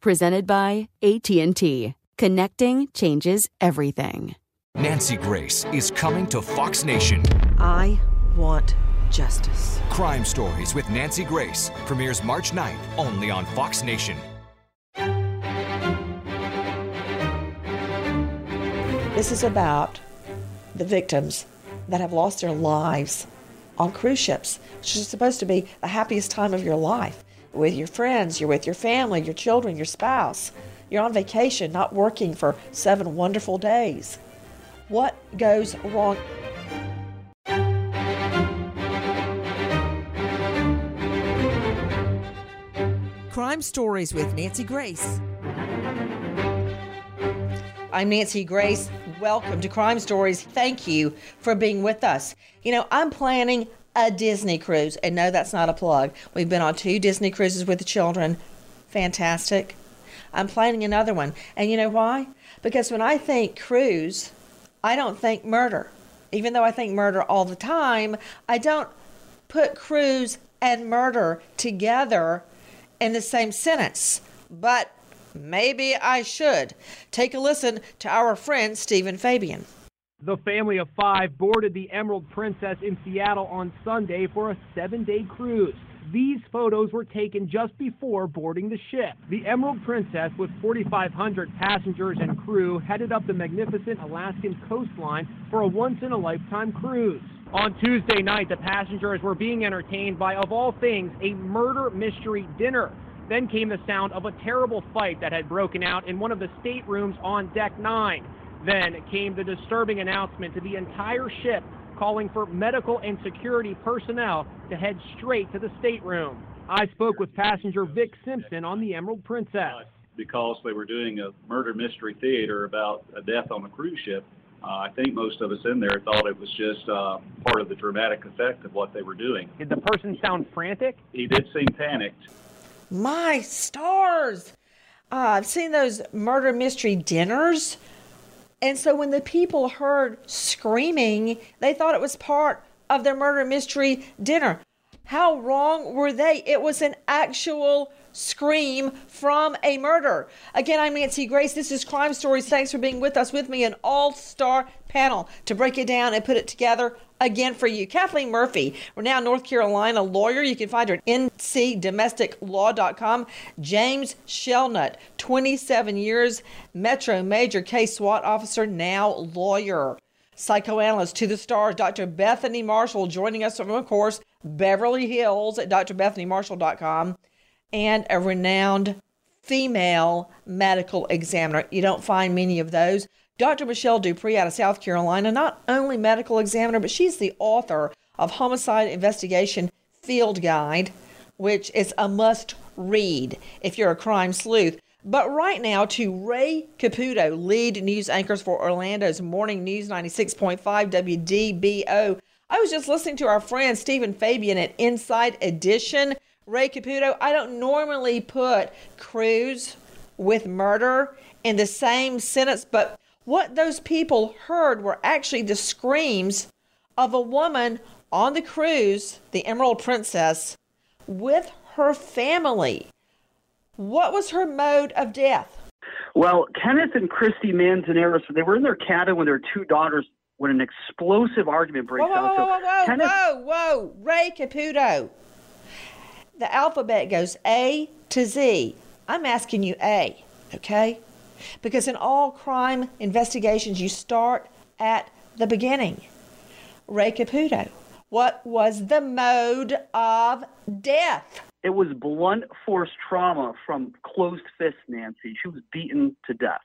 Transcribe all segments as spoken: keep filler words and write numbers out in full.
Presented by A T and T. Connecting changes everything. Nancy Grace is coming to Fox Nation. I want justice. Crime Stories with Nancy Grace premieres March ninth, only on Fox Nation. This is about the victims that have lost their lives on cruise ships, which is supposed to be the happiest time of your life. With your friends, you're with your family, your children, your spouse. You're on vacation, not working for seven wonderful days. What goes wrong? Crime Stories with Nancy Grace. I'm Nancy Grace. Welcome to Crime Stories. Thank you for being with us. You know, I'm planning a Disney cruise, and no, that's not a plug. We've been on two Disney cruises with the children. Fantastic. I'm planning another one, and you know why? Because when I think cruise, I don't think murder. Even though I think murder all the time, I don't put cruise and murder together in the same sentence. But maybe I should. Take a listen to our friend Stephen Fabian. The family of five boarded the Emerald Princess in Seattle on Sunday for a seven-day cruise. These photos were taken just before boarding the ship. The Emerald Princess, with four thousand five hundred passengers and crew, headed up the magnificent Alaskan coastline for a once-in-a-lifetime cruise. On Tuesday night, the passengers were being entertained by, of all things, a murder mystery dinner. Then came the sound of a terrible fight that had broken out in one of the staterooms on Deck nine. Then came the disturbing announcement to the entire ship calling for medical and security personnel to head straight to the stateroom. I spoke with passenger Vic Simpson on the Emerald Princess. Uh, because they were doing a murder mystery theater about a death on a cruise ship, uh, I think most of us in there thought it was just uh, part of the dramatic effect of what they were doing. Did the person sound frantic? He did seem panicked. My stars! Uh, I've seen those murder mystery dinners. And so when the people heard screaming, they thought it was part of their murder mystery dinner. How wrong were they? It was an actual scream from a murder. Again, I'm Nancy Grace. This is Crime Stories. Thanks for being with us. With me, an all-star panel to break it down and put it together again for you. Kathleen Murphy, renowned North Carolina lawyer. You can find her at N C domestic law dot com. James Shelnut, twenty-seven years, Metro Major Case SWAT officer, now lawyer. Psychoanalyst to the stars, Doctor Bethany Marshall, joining us from, of course, Beverly Hills at D R Bethany Marshall dot com. And a renowned female medical examiner. You don't find many of those. Doctor Michelle Dupree out of South Carolina, not only medical examiner, but she's the author of Homicide Investigation Field Guide, which is a must-read if you're a crime sleuth. But right now to Ray Caputo, lead news anchors for Orlando's Morning News ninety-six point five W D B O. I was just listening to our friend Stephen Fabian at Inside Edition. Ray Caputo, I don't normally put cruise with murder in the same sentence, but what those people heard were actually the screams of a woman on the cruise, the Emerald Princess, with her family. What was her mode of death? Well, Kenneth and Christy Manzanares, they were in their cabin with their two daughters when an explosive argument breaks whoa, out. Whoa, whoa, whoa, so Kenneth- whoa, whoa, Ray Caputo. The alphabet goes A to Z. I'm asking you A, okay? Because in all crime investigations, you start at the beginning. Ray Caputo, what was the mode of death? It was blunt force trauma from closed fist, Nancy. She was beaten to death.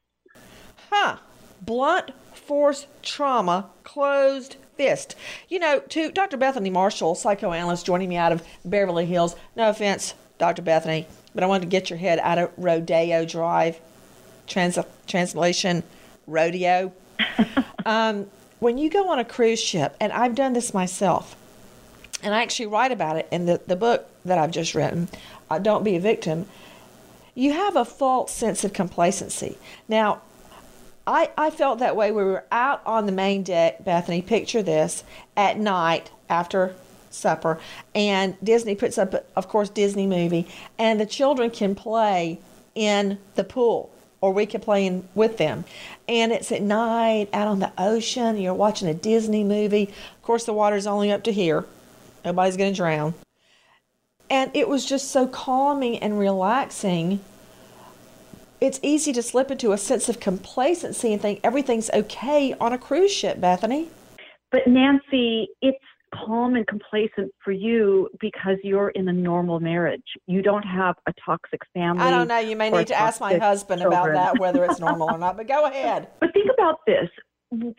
Huh. Blunt force trauma, closed fist. You know, to Doctor Bethany Marshall, psychoanalyst joining me out of Beverly Hills. No offense, Doctor Bethany, but I wanted to get your head out of Rodeo Drive. Trans- translation, rodeo. um, when you go on a cruise ship, and I've done this myself, and I actually write about it in the, the book that I've just written, uh, Don't Be a Victim, you have a false sense of complacency. Now, I, I felt that way. We were out on the main deck, Bethany, picture this, at night after supper, and Disney puts up, of course, Disney movie, and the children can play in the pool, or we can play in with them. And it's at night, out on the ocean, you're watching a Disney movie. Of course, the water's only up to here. Nobody's going to drown. And it was just so calming and relaxing. It's easy to slip into a sense of complacency and think everything's okay on a cruise ship, Bethany. But Nancy, it's calm and complacent for you because you're in a normal marriage. You don't have a toxic family. I don't know. You may need to ask my husband children. about that, whether it's normal or not, but go ahead. But think about this.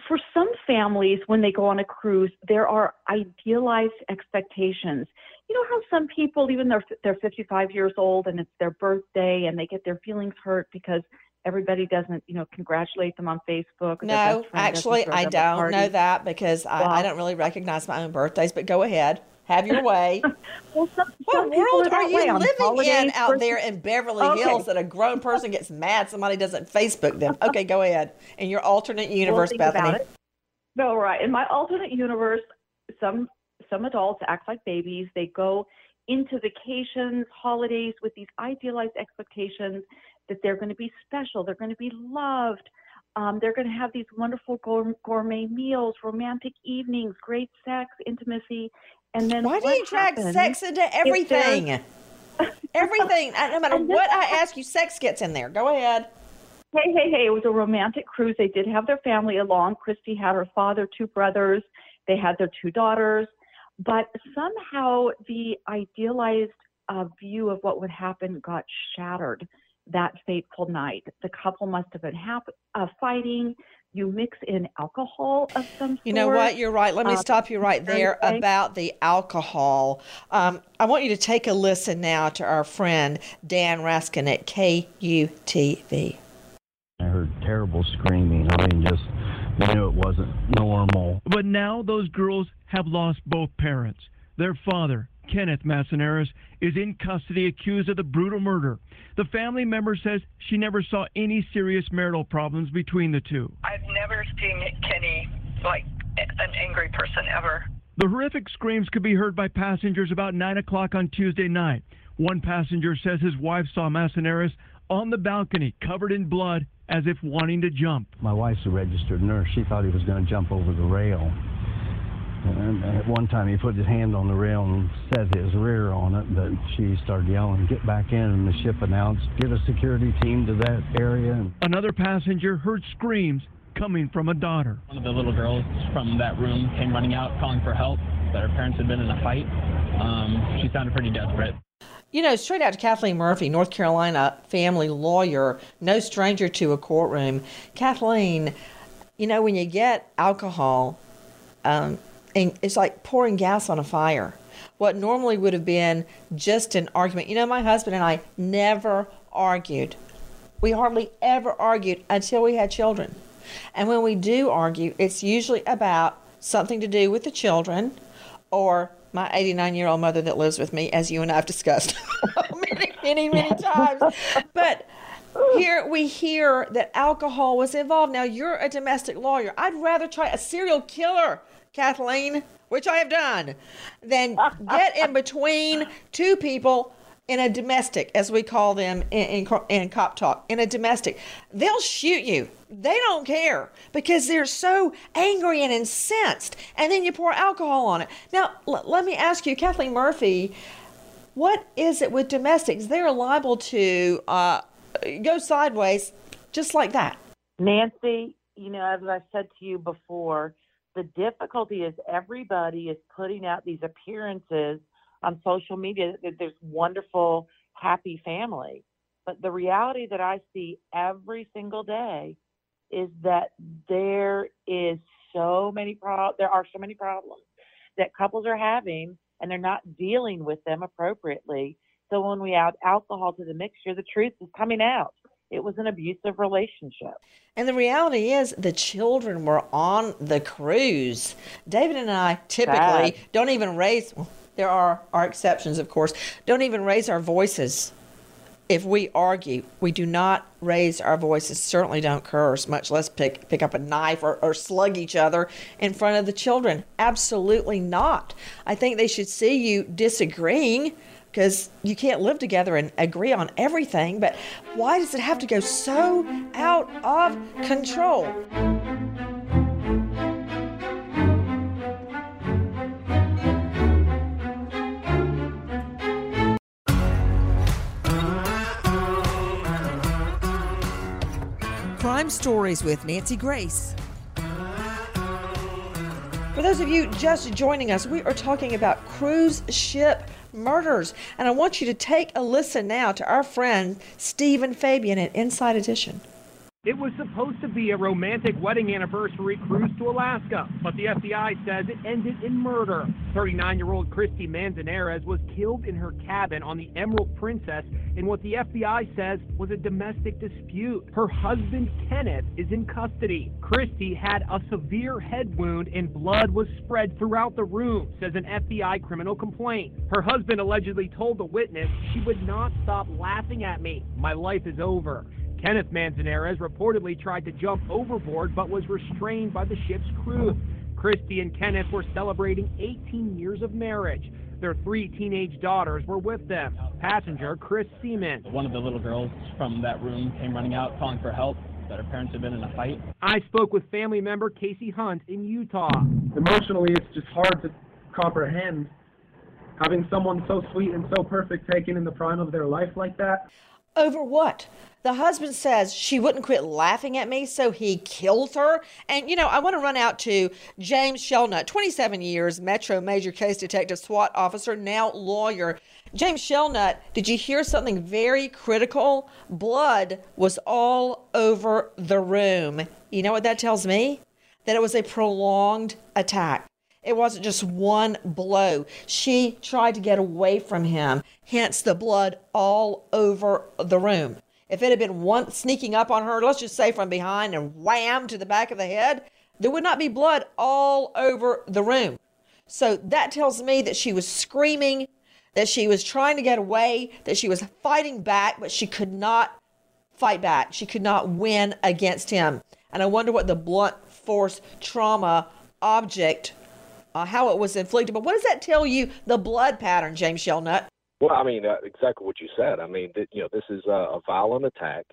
For some families, when they go on a cruise, there are idealized expectations. You know how some people, even though they're fifty-five years old and it's their birthday and they get their feelings hurt because everybody doesn't, you know, congratulate them on Facebook. No, actually, I don't know that because wow. I, I don't really recognize my own birthdays, but go ahead. Have your way. Well, some, what some world are, are you living holidays, in out person? there in Beverly okay. Hills that a grown person gets mad somebody doesn't Facebook them? Okay, go ahead. In your alternate universe, well, Bethany. No, right. In my alternate universe, some some adults act like babies. They go into vacations, holidays with these idealized expectations that they're going to be special, they're going to be loved, um, they're going to have these wonderful gourmet meals, romantic evenings, great sex, intimacy. And then why do you drag sex into everything? Everything. No matter what I ask you, sex gets in there. Go ahead. Hey, hey, hey. It was a romantic cruise. They did have their family along. Christy had her father, two brothers. They had their two daughters. But somehow the idealized uh, view of what would happen got shattered that fateful night. The couple must have been hap- uh, fighting. You mix in alcohol of some sort. You know what? You're right. Let me uh, stop you right there okay. about the alcohol. Um, I want you to take a listen now to our friend Dan Raskin at K U T V. I heard terrible screaming. I mean, just I knew it wasn't normal. But now those girls have lost both parents. Their father, Kenneth Manzanares, is in custody accused of the brutal murder. The family member says she never saw any serious marital problems between the two. I've never seen Kenny like an angry person ever. The horrific screams could be heard by passengers about nine o'clock on Tuesday night. One passenger says his wife saw Manzanares on the balcony, covered in blood, as if wanting to jump. My wife's a registered nurse. She thought he was going to jump over the rail. And at one time, he put his hand on the rail and set his rear on it, but she started yelling, "Get back in," and the ship announced, "Get a security team to that area." Another passenger heard screams coming from a daughter. One of the little girls from that room came running out, calling for help, that her parents had been in a fight. Um, she sounded pretty desperate. You know, straight out to Kathleen Murphy, North Carolina family lawyer, no stranger to a courtroom. Kathleen, you know, when you get alcohol, um, and it's like pouring gas on a fire. What normally would have been just an argument. You know, my husband and I never argued. We hardly ever argued until we had children. And when we do argue, it's usually about something to do with the children or my eighty-nine-year-old mother that lives with me, as you and I have discussed many, many, many times. But here we hear that alcohol was involved. Now, you're a domestic lawyer. I'd rather try a serial killer, Kathleen, which I have done, than get in between two people in a domestic, as we call them in, in, in cop talk, in a domestic. They'll shoot you. They don't care because they're so angry and incensed. And then you pour alcohol on it. Now, l- let me ask you, Kathleen Murphy, what is it with domestics? They're liable to uh, go sideways just like that. Nancy, you know, as I said to you before, the difficulty is everybody is putting out these appearances on social media that there's wonderful, happy family. But the reality that I see every single day is that there is so many pro- there are so many problems that couples are having, and they're not dealing with them appropriately. So when we add alcohol to the mixture, the truth is coming out. It was an abusive relationship. And the reality is the children were on the cruise. David and I typically Bad. don't even raise... There are, are exceptions, of course. Don't even raise our voices if we argue. We do not raise our voices, certainly don't curse, much less pick pick up a knife or, or slug each other in front of the children. Absolutely not. I think they should see you disagreeing because you can't live together and agree on everything. But why does it have to go so out of control? Crime Stories with Nancy Grace. For those of you just joining us, we are talking about cruise ship murders. And I want you to take a listen now to our friend Stephen Fabian at Inside Edition. It was supposed to be a romantic wedding anniversary cruise to Alaska, but the F B I says it ended in murder. thirty-nine-year-old Christy Manzanares was killed in her cabin on the Emerald Princess in what the F B I says was a domestic dispute. Her husband, Kenneth, is in custody. Christy had a severe head wound and blood was spread throughout the room, says an F B I criminal complaint. Her husband allegedly told the witness, "She would not stop laughing at me. My life is over." Kenneth Manzanares reportedly tried to jump overboard but was restrained by the ship's crew. Christy and Kenneth were celebrating eighteen years of marriage. Their three teenage daughters were with them. Passenger Chris Seaman. One of the little girls from that room came running out calling for help that her parents had been in a fight. I spoke with family member Casey Hunt in Utah. Emotionally, it's just hard to comprehend having someone so sweet and so perfect taken in the prime of their life like that. Over what? The husband says she wouldn't quit laughing at me, so he killed her. And, you know, I want to run out to James Shelnut, twenty-seven years, Metro Major Case Detective, SWAT officer, now lawyer. James Shelnut, did you hear something very critical? Blood was all over the room. You know what that tells me? That it was a prolonged attack. It wasn't just one blow. She tried to get away from him, hence the blood all over the room. If it had been one sneaking up on her, let's just say from behind and wham to the back of the head, there would not be blood all over the room. So that tells me that she was screaming, that she was trying to get away, that she was fighting back, but she could not fight back. She could not win against him. And I wonder what the blunt force trauma object uh, how it was inflicted. But what does that tell you, the blood pattern, James Shelnut? Well, I mean, uh, exactly what you said. I mean, th- you know, this is uh, a violent attack.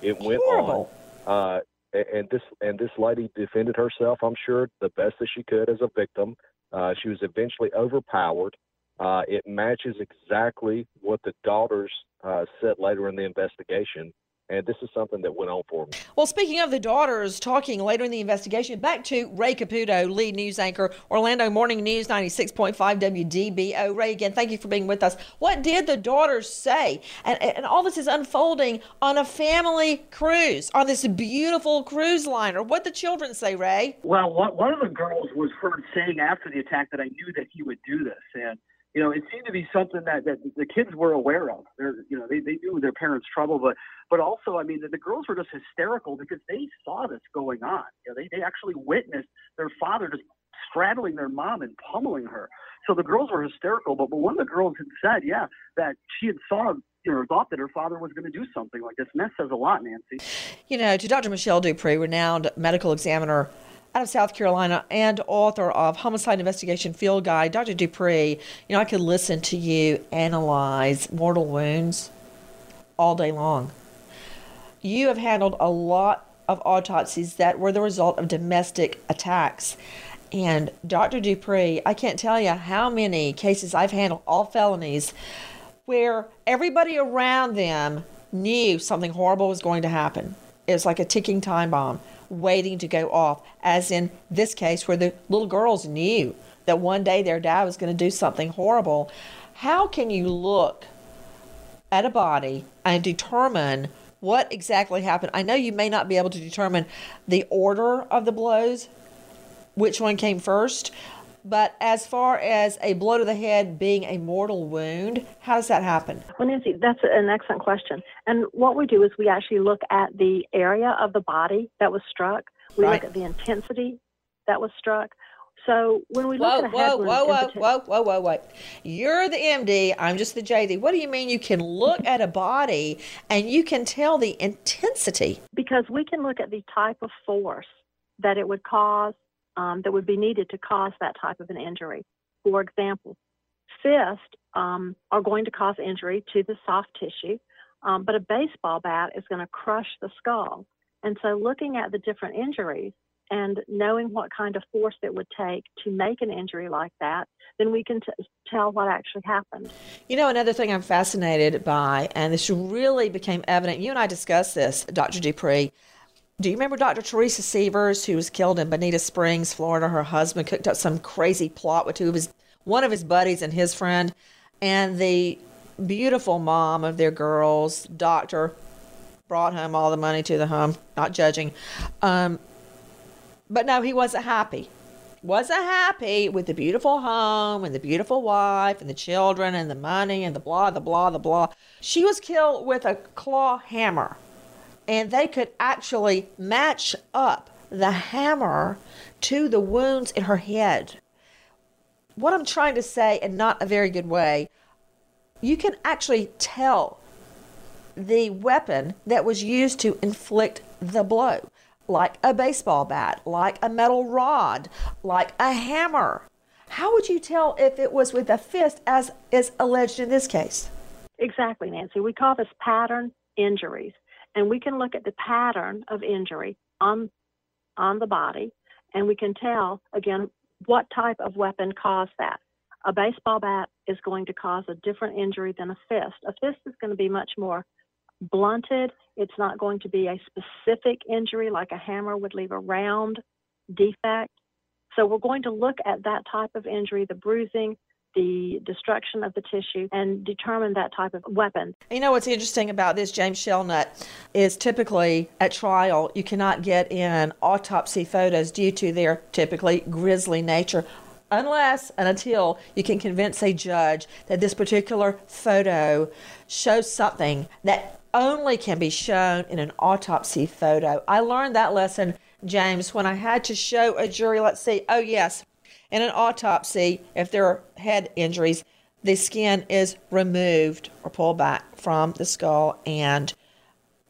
It went Horrible. on. Uh, and this and this lady defended herself, I'm sure, the best that she could as a victim. Uh, she was eventually overpowered. Uh, it matches exactly what the daughters uh, said later in the investigation. And this is something that went on for me. Well, speaking of the daughters talking later in the investigation, back to Ray Caputo, lead news anchor, Orlando Morning News ninety-six point five W D B O. Ray, again, thank you for being with us. What did the daughters say? And, and all this is unfolding on a family cruise, on this beautiful cruise liner. What did the children say, Ray? Well, one of the girls was heard saying after the attack that I knew that he would do this. And you know, it seemed to be something that, that the kids were aware of. They're, you know, they, they knew their parents' trouble, but but also, I mean, the, the girls were just hysterical because they saw this going on. You know, they, they actually witnessed their father just straddling their mom and pummeling her. So the girls were hysterical, but, but one of the girls had said, yeah, that she had saw you know, thought that her father was going to do something like this, and that says a lot, Nancy. You know, to Doctor Michelle Dupree, renowned medical examiner out of South Carolina and author of Homicide Investigation Field Guide. Doctor Dupree, you know, I could listen to you analyze mortal wounds all day long. You have handled a lot of autopsies that were the result of domestic attacks. And Doctor Dupree, I can't tell you how many cases I've handled, all felonies, where everybody around them knew something horrible was going to happen. It was like a ticking time bomb, waiting to go off, as in this case where the little girls knew that one day their dad was going to do something horrible. How can you look at a body and determine what exactly happened? I know you may not be able to determine the order of the blows, which one came first, but as far as a blow to the head being a mortal wound, how does that happen? Well, Nancy, that's an excellent question. And what we do is we actually look at the area of the body that was struck. We right. look at the intensity that was struck. So when we look whoa, at a head whoa, whoa, whoa, particular- whoa, whoa, whoa, whoa, whoa. You're the M D. I'm just the J D. What do you mean you can look at a body and you can tell the intensity? Because we can look at the type of force that it would cause, Um, that would be needed to cause that type of an injury. For example, fists um, are going to cause injury to the soft tissue, um, but a baseball bat is going to crush the skull. And so looking at the different injuries and knowing what kind of force it would take to make an injury like that, then we can t- tell what actually happened. You know, another thing I'm fascinated by, and this really became evident, you and I discussed this, Doctor Dupree. Do you remember Doctor Teresa Severs, who was killed in Bonita Springs, Florida? Her husband cooked up some crazy plot with two of his, one of his buddies and his friend, and the beautiful mom of their girls, doctor, brought home all the money to the home, not judging. Um, but no, he wasn't happy. Wasn't happy with the beautiful home and the beautiful wife and the children and the money and the blah, the blah, the blah. She was killed with a claw hammer. And they could actually match up the hammer to the wounds in her head. What I'm trying to say, in not a very good way, you can actually tell the weapon that was used to inflict the blow, like a baseball bat, like a metal rod, like a hammer. How would you tell if it was with a fist, as is alleged in this case? Exactly, Nancy. We call this pattern injuries. And we can look at the pattern of injury on on the body, and we can tell, again, what type of weapon caused that. A baseball bat is going to cause a different injury than a fist. A fist is going to be much more blunted. It's not going to be a specific injury like a hammer would leave a round defect. So we're going to look at that type of injury, the bruising, the destruction of the tissue, and determine that type of weapon. You know what's interesting about this, James Shelnut, is typically at trial, you cannot get in autopsy photos due to their typically grisly nature, unless and until you can convince a judge that this particular photo shows something that only can be shown in an autopsy photo. I learned that lesson, James, when I had to show a jury, let's see, oh yes, in an autopsy, if there are head injuries, the skin is removed or pulled back from the skull. And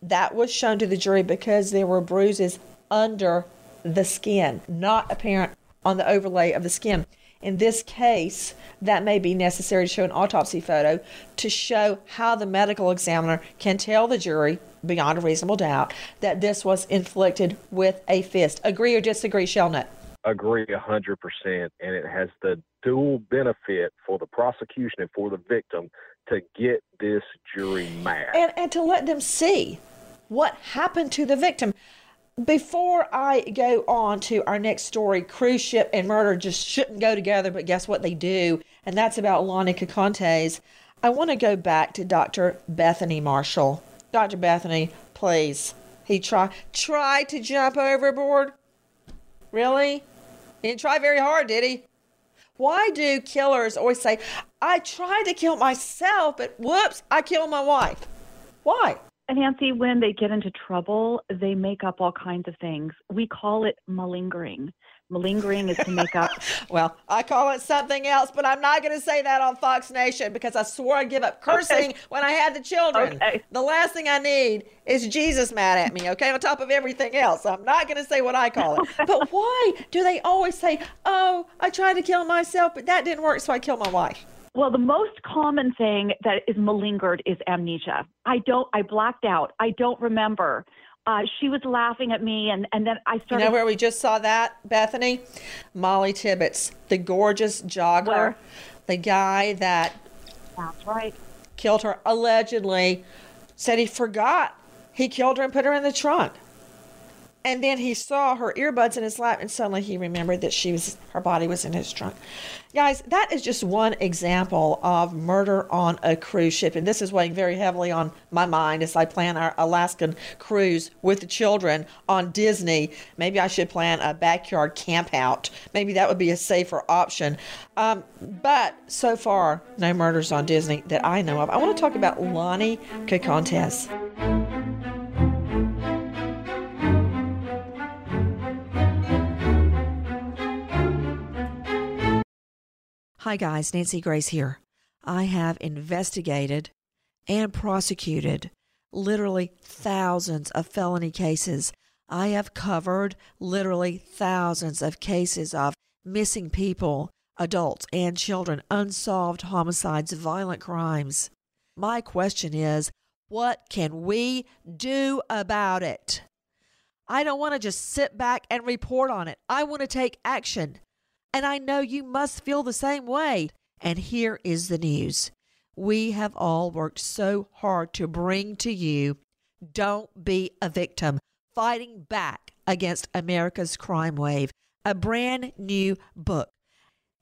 that was shown to the jury because there were bruises under the skin, not apparent on the overlay of the skin. In this case, that may be necessary to show an autopsy photo to show how the medical examiner can tell the jury, beyond a reasonable doubt, that this was inflicted with a fist. Agree or disagree, Shelnut? Agree one hundred percent, and it has the dual benefit for the prosecution and for the victim to get this jury mad. And, and to let them see what happened to the victim. Before I go on to our next story, cruise ship and murder just shouldn't go together, but guess what, they do, and that's about Lonnie Kocontes. I want to go back to Doctor Bethany Marshall. Doctor Bethany, please. He try, tried to jump overboard? Really? He didn't try very hard, did he? Why do killers always say, I tried to kill myself, but whoops, I killed my wife? Why? Nancy, when they get into trouble, they make up all kinds of things. We call it malingering. Malingering is to make up. Well, I call it something else, but I'm not going to say that on Fox Nation because I swore I'd give up cursing okay. when I had the children. Okay. The last thing I need is Jesus mad at me, okay, on top of everything else. I'm not going to say what I call it. But why do they always say, oh, I tried to kill myself, but that didn't work, so I killed my wife? Well, the most common thing that is malingered is amnesia. I don't, I blacked out. I don't remember. Uh, she was laughing at me, and, and then I started. You know where we just saw that, Bethany? Molly Tibbetts, the gorgeous jogger, where? the guy that That's right. killed her, allegedly said he forgot. He killed her and put her in the trunk. And then he saw her earbuds in his lap, and suddenly he remembered that she was, her body was in his trunk. Guys, that is just one example of murder on a cruise ship, and this is weighing very heavily on my mind as I plan our Alaskan cruise with the children on Disney. Maybe I should plan a backyard camp out. Maybe that would be a safer option. Um, but so far, no murders on Disney that I know of. I want to talk about Lonnie Kocontes. Hi guys, Nancy Grace here. I have investigated and prosecuted literally thousands of felony cases. I have covered literally thousands of cases of missing people, adults and children, unsolved homicides, violent crimes. My question is, what can we do about it? I don't want to just sit back and report on it. I want to take action. And I know you must feel the same way. And here is the news. We have all worked so hard to bring to you, Don't Be a Victim, Fighting Back Against America's Crime Wave, a brand new book.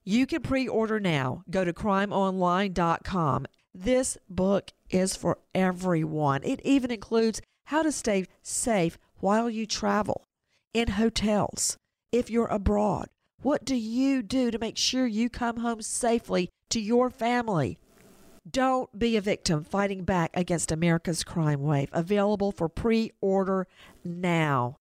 You can pre-order now. Go to crime online dot com. This book is for everyone. It even includes how to stay safe while you travel, in hotels, if you're abroad. What do you do to make sure you come home safely to your family? Don't Be a Victim, Fighting Back Against America's Crime Wave. Available for pre-order now.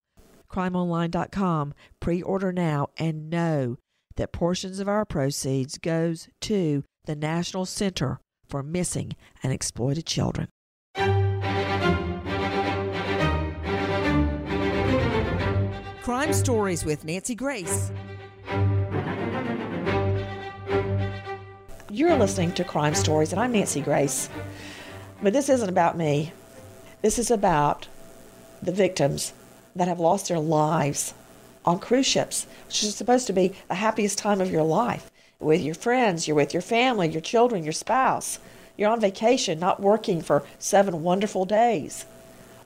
crime online dot com. Pre-order now, and know that portions of our proceeds goes to the National Center for Missing and Exploited Children. Crime Stories with Nancy Grace. You're listening to Crime Stories, and I'm Nancy Grace. But this isn't about me. This is about the victims that have lost their lives on cruise ships, which is supposed to be the happiest time of your life. With your friends, you're with your family, your children, your spouse. You're on vacation, not working for seven wonderful days.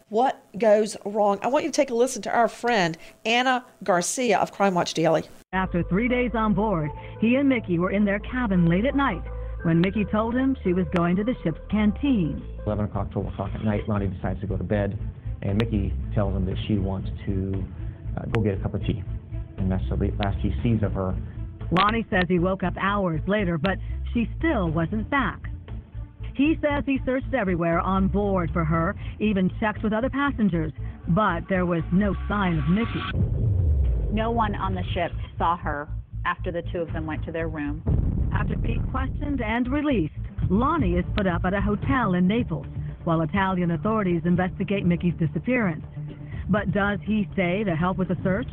What goes wrong? I want you to take a listen to our friend, Anna Garcia of Crime Watch Daily. After three days on board, he and Mickey were in their cabin late at night when Mickey told him she was going to the ship's canteen. eleven o'clock, twelve o'clock at night, Lonnie decides to go to bed, and Mickey tells him that she wants to uh, go get a cup of tea. And that's the last he sees of her. Lonnie says he woke up hours later, but she still wasn't back. He says he searched everywhere on board for her, even checked with other passengers, but there was no sign of Mickey. No one on the ship saw her after the two of them went to their room. After being questioned and released, Lonnie is put up at a hotel in Naples while Italian authorities investigate Mickey's disappearance. But does he stay to help with the search?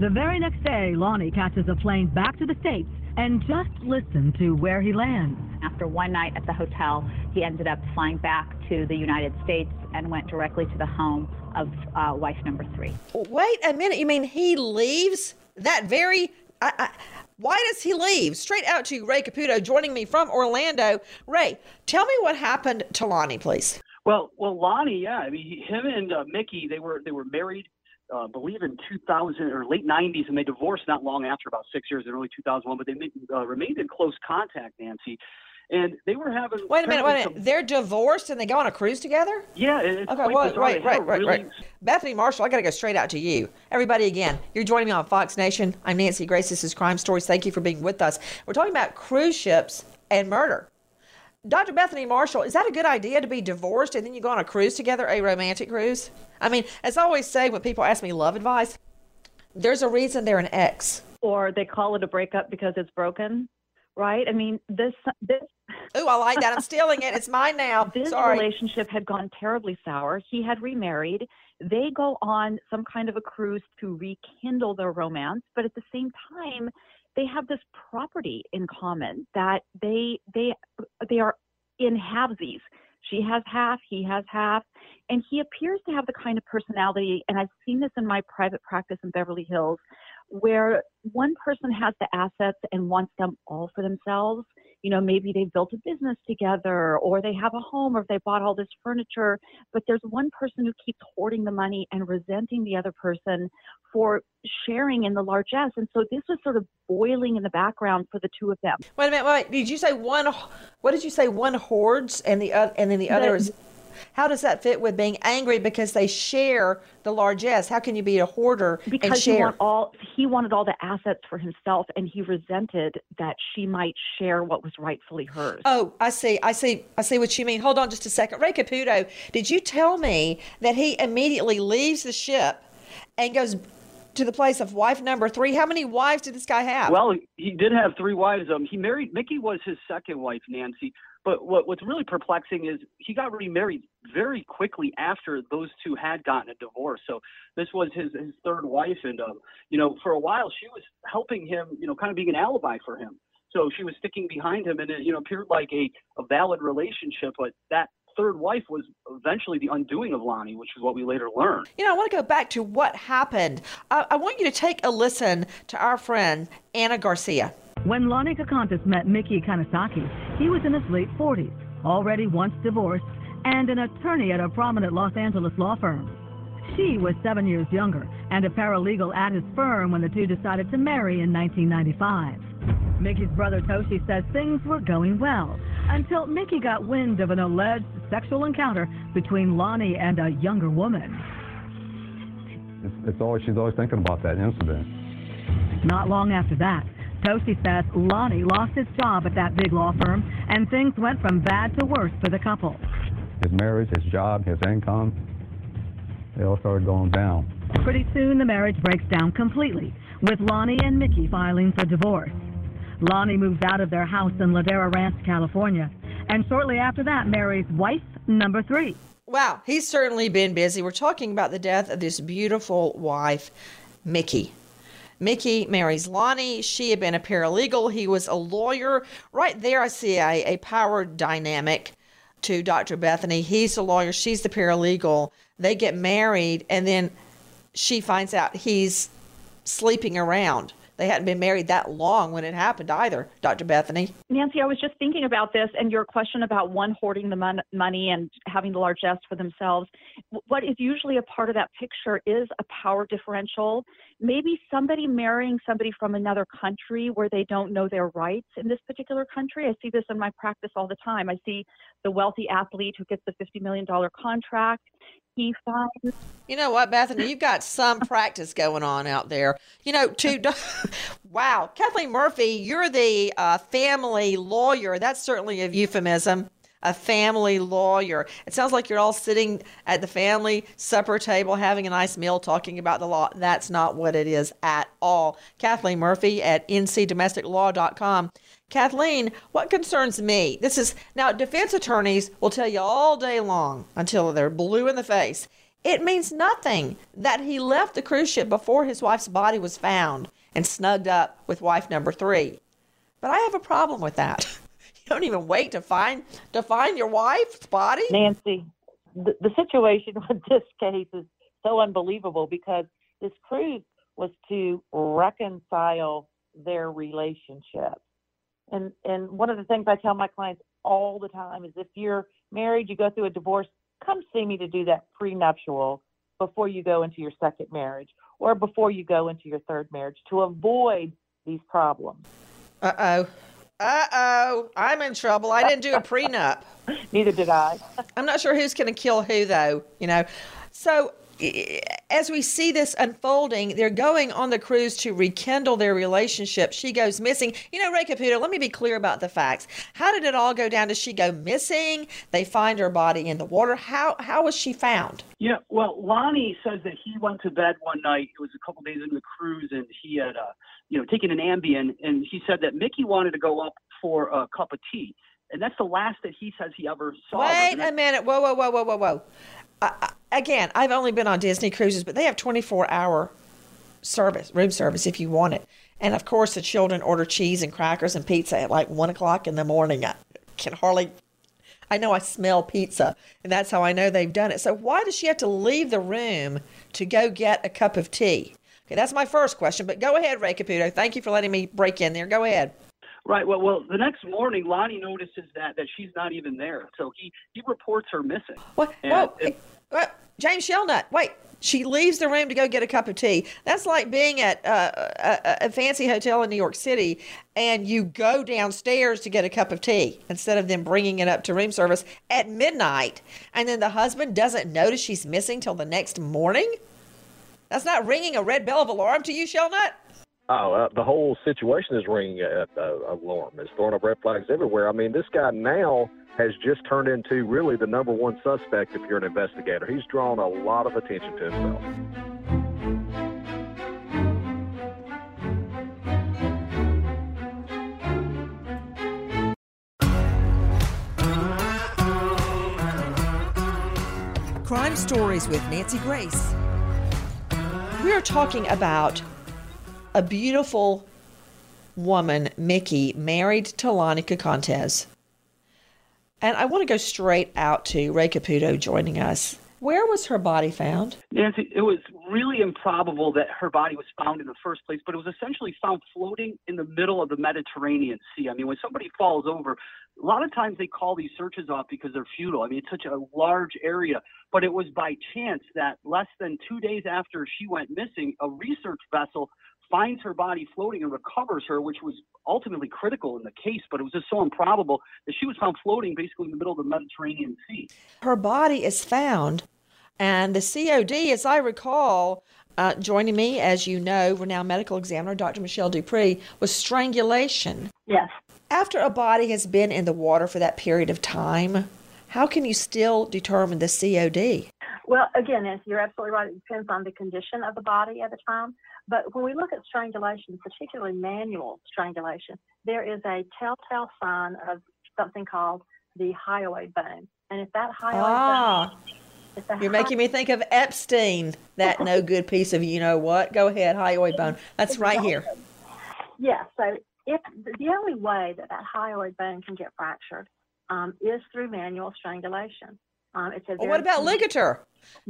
The very next day, Lonnie catches a plane back to the States, and just listen to where he lands. After one night at the hotel, he ended up flying back to the United States and went directly to the home of uh, wife number three. Wait a minute. You mean he leaves that very... I, I, why does he leave? Straight out to Ray Caputo, joining me from Orlando. Ray, tell me what happened to Lonnie, please. Well, well, Lonnie, yeah. I mean, he, him and uh, Mickey, they were they were married, I uh, believe, in two thousand or late nineties, and they divorced not long after, about six years in early two thousand one, but they made, uh, remained in close contact, Nancy. And they were having... Wait a minute, wait a minute. Some... They're divorced and they go on a cruise together? Yeah. It's okay, well, right, right, right, really... right. Bethany Marshall, I got to go straight out to you. Everybody, again, you're joining me on Fox Nation. I'm Nancy Grace. This is Crime Stories. Thank you for being with us. We're talking about cruise ships and murder. Doctor Bethany Marshall, is that a good idea to be divorced and then you go on a cruise together, a romantic cruise? I mean, as I always say when people ask me love advice, there's a reason they're an ex. Or they call it a breakup because it's broken. Right? I mean, this... this oh, I like that. I'm stealing it. It's mine now. This Sorry. relationship had gone terribly sour. He had remarried. They go on some kind of a cruise to rekindle their romance. But at the same time, they have this property in common that they they they are in halvesies. She has half, he has half. And he appears to have the kind of personality, and I've seen this in my private practice in Beverly Hills, where one person has the assets and wants them all for themselves. You know, maybe they've built a business together, or they have a home, or they bought all this furniture, but there's one person who keeps hoarding the money and resenting the other person for sharing in the largesse. And so this was sort of boiling in the background for the two of them. Wait a minute, wait, did you say one, what did you say, one hoards and the other, and then the, the other is, how does that fit with being angry because they share the largesse? How can you be a hoarder because and share? He, want all, he wanted all the assets for himself, and he resented that she might share what was rightfully hers. Oh, I see. I see. I see what you mean. Hold on just a second. Ray Caputo, did you tell me that he immediately leaves the ship and goes to the place of wife number three? How many wives did this guy have? Well, he did have three wives. Um, he married, Mickey was his second wife, Nancy. But what, what's really perplexing is he got remarried very quickly after those two had gotten a divorce. So this was his, his third wife. And, um, you know, for a while she was helping him, you know, kind of being an alibi for him. So she was sticking behind him, and it, you know, appeared like a, a valid relationship. But that third wife was eventually the undoing of Lonnie, which is what we later learned. You know, I want to go back to what happened. I, I want you to take a listen to our friend, Anna Garcia. When Lonnie Kocontes met Mickey Kanesaki, he was in his late forties, already once divorced, and an attorney at a prominent Los Angeles law firm. She was seven years younger and a paralegal at his firm when the two decided to marry in nineteen ninety-five. Mickey's brother Toshi says things were going well until Mickey got wind of an alleged sexual encounter between Lonnie and a younger woman. It's, it's always, she's always thinking about that incident. Not long after that, Toshi says Lonnie lost his job at that big law firm, and things went from bad to worse for the couple. His marriage, his job, his income, they all started going down. Pretty soon, the marriage breaks down completely, with Lonnie and Mickey filing for divorce. Lonnie moves out of their house in Ladera Ranch, California, and shortly after that marries wife number three. Wow, he's certainly been busy. We're talking about the death of this beautiful wife, Mickey. Mickey marries Lonnie. She had been a paralegal. He was a lawyer. Right there, I see a, a power dynamic to Doctor Bethany. He's the lawyer. She's the paralegal. They get married, and then she finds out he's sleeping around. They hadn't been married that long when it happened either, Doctor Bethany. Nancy, I was just thinking about this and your question about one hoarding the mon- money and having the largesse for themselves. What is usually a part of that picture is a power differential. Maybe somebody marrying somebody from another country where they don't know their rights in this particular country. I see this in my practice all the time. I see the wealthy athlete who gets the fifty million dollars contract. You know what, Bethany, you've got some practice going on out there. You know, to wow, Kathleen Murphy, you're the uh, family lawyer. That's certainly a euphemism, a family lawyer. It sounds like you're all sitting at the family supper table, having a nice meal, talking about the law. That's not what it is at all. Kathleen Murphy at N C domestic law dot com. Kathleen, what concerns me, this is, now defense attorneys will tell you all day long until they're blue in the face, It means nothing that he left the cruise ship before his wife's body was found and snugged up with wife number three. But I have a problem with that. You don't even wait to find to find your wife's body. Nancy, the, the situation with this case is so unbelievable because this cruise was to reconcile their relationship. And and one of the things I tell my clients all the time is if you're married, you go through a divorce, come see me to do that prenuptial before you go into your second marriage or before you go into your third marriage to avoid these problems. Uh-oh. Uh-oh. I'm in trouble. I didn't do a prenup. Neither did I. I'm not sure who's going to kill who, though, you know. So as we see this unfolding, they're going on the cruise to rekindle their relationship. She goes missing. You know, Ray Caputo, let me be clear about the facts. How did it all go down? Does she go missing? They find her body in the water. How how was she found? Yeah, well, Lonnie says that he went to bed one night. It was a couple days into the cruise, and he had, uh, you know, taken an Ambien, and he said that Mickey wanted to go up for a cup of tea. And that's the last that he says he ever saw. Wait a minute. Whoa, whoa, whoa, whoa, whoa, whoa. Uh, again, I've only been on Disney cruises, but they have twenty-four hour service, room service if you want it. And, of course, the children order cheese and crackers and pizza at like one o'clock in the morning. I can hardly – I know I smell pizza, and that's how I know they've done it. So why does she have to leave the room to go get a cup of tea? Okay, that's my first question, but go ahead, Ray Caputo. Thank you for letting me break in there. Go ahead. Right. Well, well, the next morning, Lonnie notices that, that she's not even there. So he, he reports her missing. What? Whoa. It, what? James Shelnut. Wait. She leaves the room to go get a cup of tea. That's like being at uh, a, a fancy hotel in New York City and you go downstairs to get a cup of tea instead of them bringing it up to room service at midnight. And then the husband doesn't notice she's missing till the next morning. That's not ringing a red bell of alarm to you, Shelnut? Oh, uh, the whole situation is ringing an alarm. It's throwing up red flags everywhere. I mean, this guy now has just turned into really the number one suspect if you're an investigator. He's drawn a lot of attention to himself. Crime Stories with Nancy Grace. We are talking about a beautiful woman, Mickey, married to Lonnie Kocontes. And I want to go straight out to Ray Caputo joining us. Where was her body found? Nancy, it was really improbable that her body was found in the first place, but it was essentially found floating in the middle of the Mediterranean Sea. I mean, when somebody falls over, a lot of times they call these searches off because they're futile. I mean, it's such a large area, but it was by chance that less than two days after she went missing, a research vessel finds her body floating and recovers her, which was ultimately critical in the case, but it was just so improbable that she was found floating basically in the middle of the Mediterranean Sea. Her body is found, and the C O D, as I recall, uh, joining me, as you know, renowned medical examiner, Doctor Michelle Dupree, was strangulation. Yes. After a body has been in the water for that period of time, how can you still determine the C O D? Well, again, you're absolutely right. It depends on the condition of the body at the time. But when we look at strangulation, particularly manual strangulation, there is a telltale sign of something called the hyoid bone. And if that hyoid ah, bone... If the you're hi- making me think of Epstein, that no good piece of you-know-what. Go ahead, hyoid bone. That's exactly. Right here. Yeah, so if the only way that that hyoid bone can get fractured um, is through manual strangulation. Um, it's a well, what about ligature?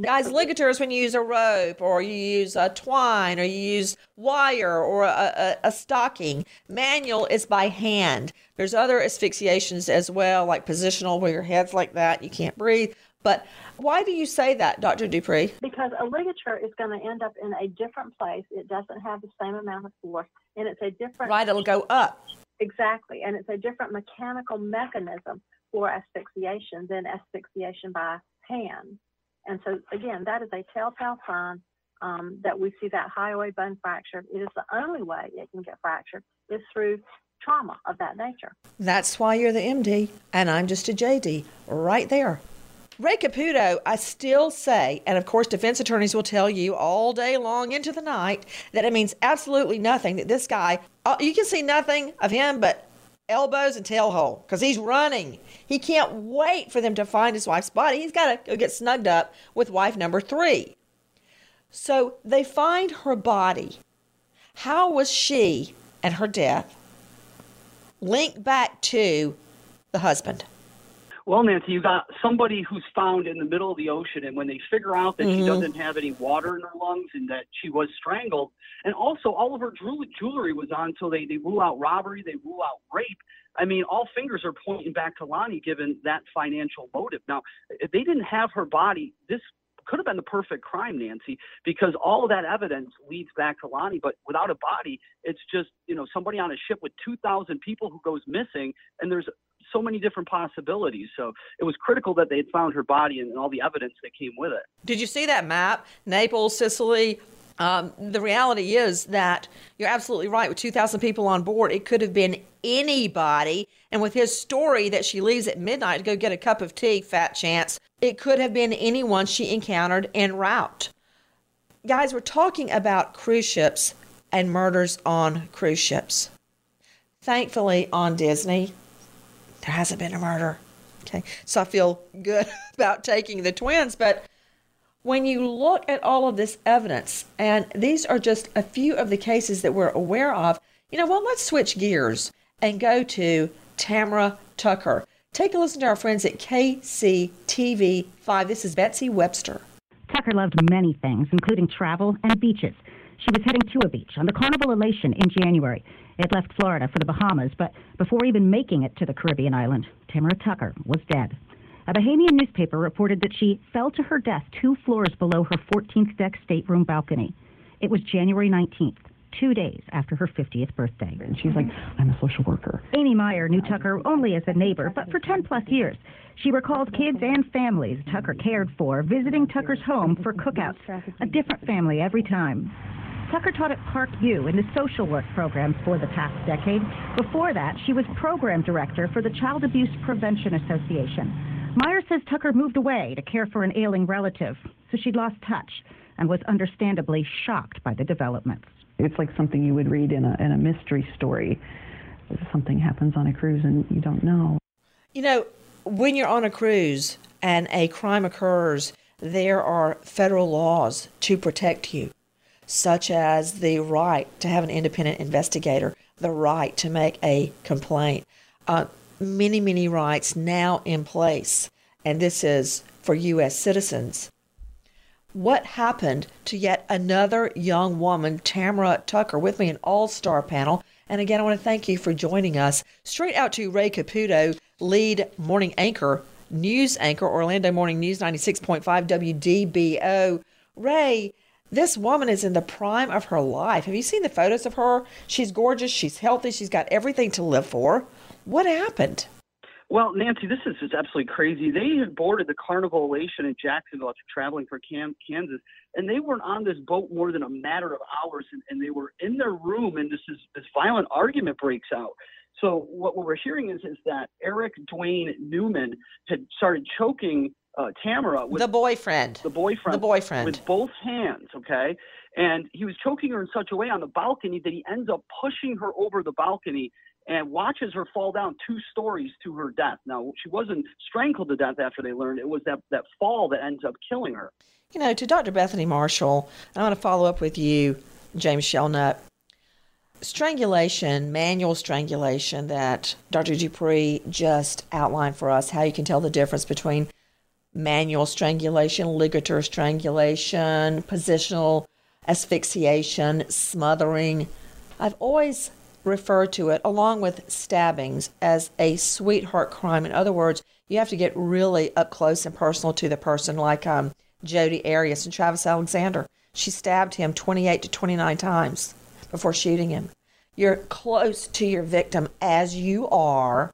Guys, ligature is when you use a rope or you use a twine or you use wire or a, a, a stocking. Manual is by hand. There's other asphyxiations as well, like positional, where your head's like that, you can't breathe. But why do you say that, Doctor Dupree? Because a ligature is going to end up in a different place. It doesn't have the same amount of force, and it's a different... Right, it'll go up. Exactly, and it's a different mechanical mechanism for asphyxiation than asphyxiation by hand. And so, again, that is a telltale sign um, that we see that hyoid bone fractured. It is the only way it can get fractured is through trauma of that nature. That's why you're the M D, and I'm just a J D, right there. Ray Caputo, I still say, and of course defense attorneys will tell you all day long into the night, that it means absolutely nothing, that this guy, you can see nothing of him but elbows and tailhole because he's running. He can't wait for them to find his wife's body. He's got to get snugged up with wife number three. So they find her body. How was she and her death linked back to the husband? Well, Nancy, you got somebody who's found in the middle of the ocean, and when they figure out that mm-hmm. she doesn't have any water in her lungs and that she was strangled, and also all of her jewelry was on, so they, they rule out robbery, they rule out rape. I mean, all fingers are pointing back to Lonnie given that financial motive. Now, if they didn't have her body, this could have been the perfect crime, Nancy, because all of that evidence leads back to Lonnie. But without a body, it's just, you know, somebody on a ship with two thousand people who goes missing, and there's so many different possibilities. So it was critical that they had found her body and all the evidence that came with it. Did you see that map? Naples, Sicily. Um, the reality is that you're absolutely right. With two thousand people on board, it could have been anybody. And with his story that she leaves at midnight to go get a cup of tea, fat chance, it could have been anyone she encountered en route. Guys, we're talking about cruise ships and murders on cruise ships. Thankfully, on Disney, there hasn't been a murder. Okay, so I feel good about taking the twins, but when you look at all of this evidence, and these are just a few of the cases that we're aware of, you know, well, let's switch gears and go to Tamara Tucker. Take a listen to our friends at K C T V five. This is Betsy Webster. Tucker loved many things, including travel and beaches. She was heading to a beach on the Carnival Elation in January. It left Florida for the Bahamas, but before even making it to the Caribbean island, Tamara Tucker was dead. A Bahamian newspaper reported that she fell to her death two floors below her fourteenth deck stateroom balcony. It was January nineteenth, two days after her fiftieth birthday. And she's like, I'm a social worker. Amy Meyer knew Tucker only as a neighbor, but for ten plus years. She recalled kids and families Tucker cared for visiting Tucker's home for cookouts, a different family every time. Tucker taught at Park U in the social work program for the past decade. Before that, she was program director for the Child Abuse Prevention Association. Meyer says Tucker moved away to care for an ailing relative, so she'd lost touch and was understandably shocked by the developments. It's like something you would read in a, in a mystery story. Something happens on a cruise and you don't know. You know, when you're on a cruise and a crime occurs, there are federal laws to protect you, such as the right to have an independent investigator, the right to make a complaint. Uh, many, many rights now in place, and this is for U S citizens. What happened to yet another young woman, Tamara Tucker, with me, an all-star panel? And again, I want to thank you for joining us. Straight out to Ray Caputo, lead morning anchor, news anchor, Orlando Morning News ninety-six point five W D B O. Ray, this woman is in the prime of her life. Have you seen the photos of her? She's gorgeous. She's healthy. She's got everything to live for. What happened? Well, Nancy, this is just absolutely crazy. They had boarded the Carnival Elation in Jacksonville after traveling for Cam- Kansas, and they weren't on this boat more than a matter of hours, and, and they were in their room, and this is, this violent argument breaks out. So what we're hearing is, is that Eric Dwayne Newman had started choking Uh, Tamara with the boyfriend, the boyfriend, the boyfriend with both hands. Okay. And he was choking her in such a way on the balcony that he ends up pushing her over the balcony and watches her fall down two stories to her death. Now, she wasn't strangled to death after they learned. It was that, that fall that ends up killing her. You know, to Doctor Bethany Marshall, I want to follow up with you, James Shelnut. Strangulation, manual strangulation that Doctor Dupree just outlined for us, how you can tell the difference between manual strangulation, ligature strangulation, positional asphyxiation, smothering. I've always referred to it, along with stabbings, as a sweetheart crime. In other words, you have to get really up close and personal to the person, like um, Jodi Arias and Travis Alexander. She stabbed him twenty-eight to twenty-nine times before shooting him. You're close to your victim as you are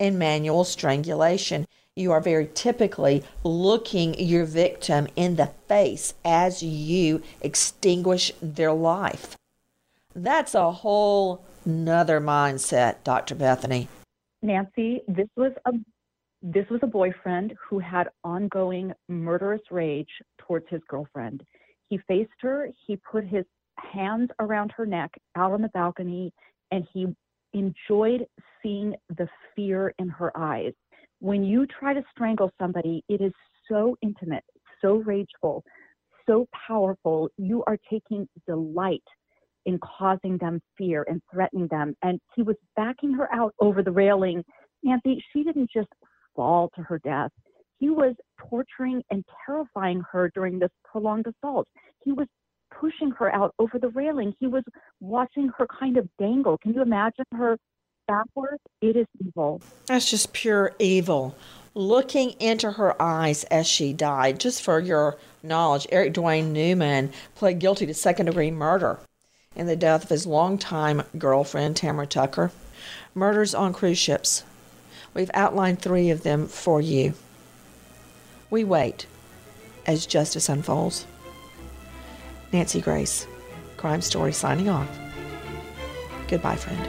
in manual strangulation. You are very typically looking your victim in the face as you extinguish their life. That's a whole nother mindset, Doctor Bethany. Nancy, this was a this was a boyfriend who had ongoing murderous rage towards his girlfriend. He faced her, he put his hands around her neck out on the balcony, and he enjoyed seeing the fear in her eyes. When you try to strangle somebody, it is so intimate, so rageful, so powerful. You are taking delight in causing them fear and threatening them. And he was backing her out over the railing. Nancy, she didn't just fall to her death. He was torturing and terrifying her during this prolonged assault. He was pushing her out over the railing. He was watching her kind of dangle. Can you imagine her backwards? It is evil. That's just pure evil. Looking into her eyes as she died. Just for your knowledge, Eric Duane Newman pled guilty to second-degree murder in the death of his longtime girlfriend, Tamara Tucker. Murders on cruise ships. We've outlined three of them for you. We wait as justice unfolds. Nancy Grace, Crime Story, signing off. Goodbye, friend.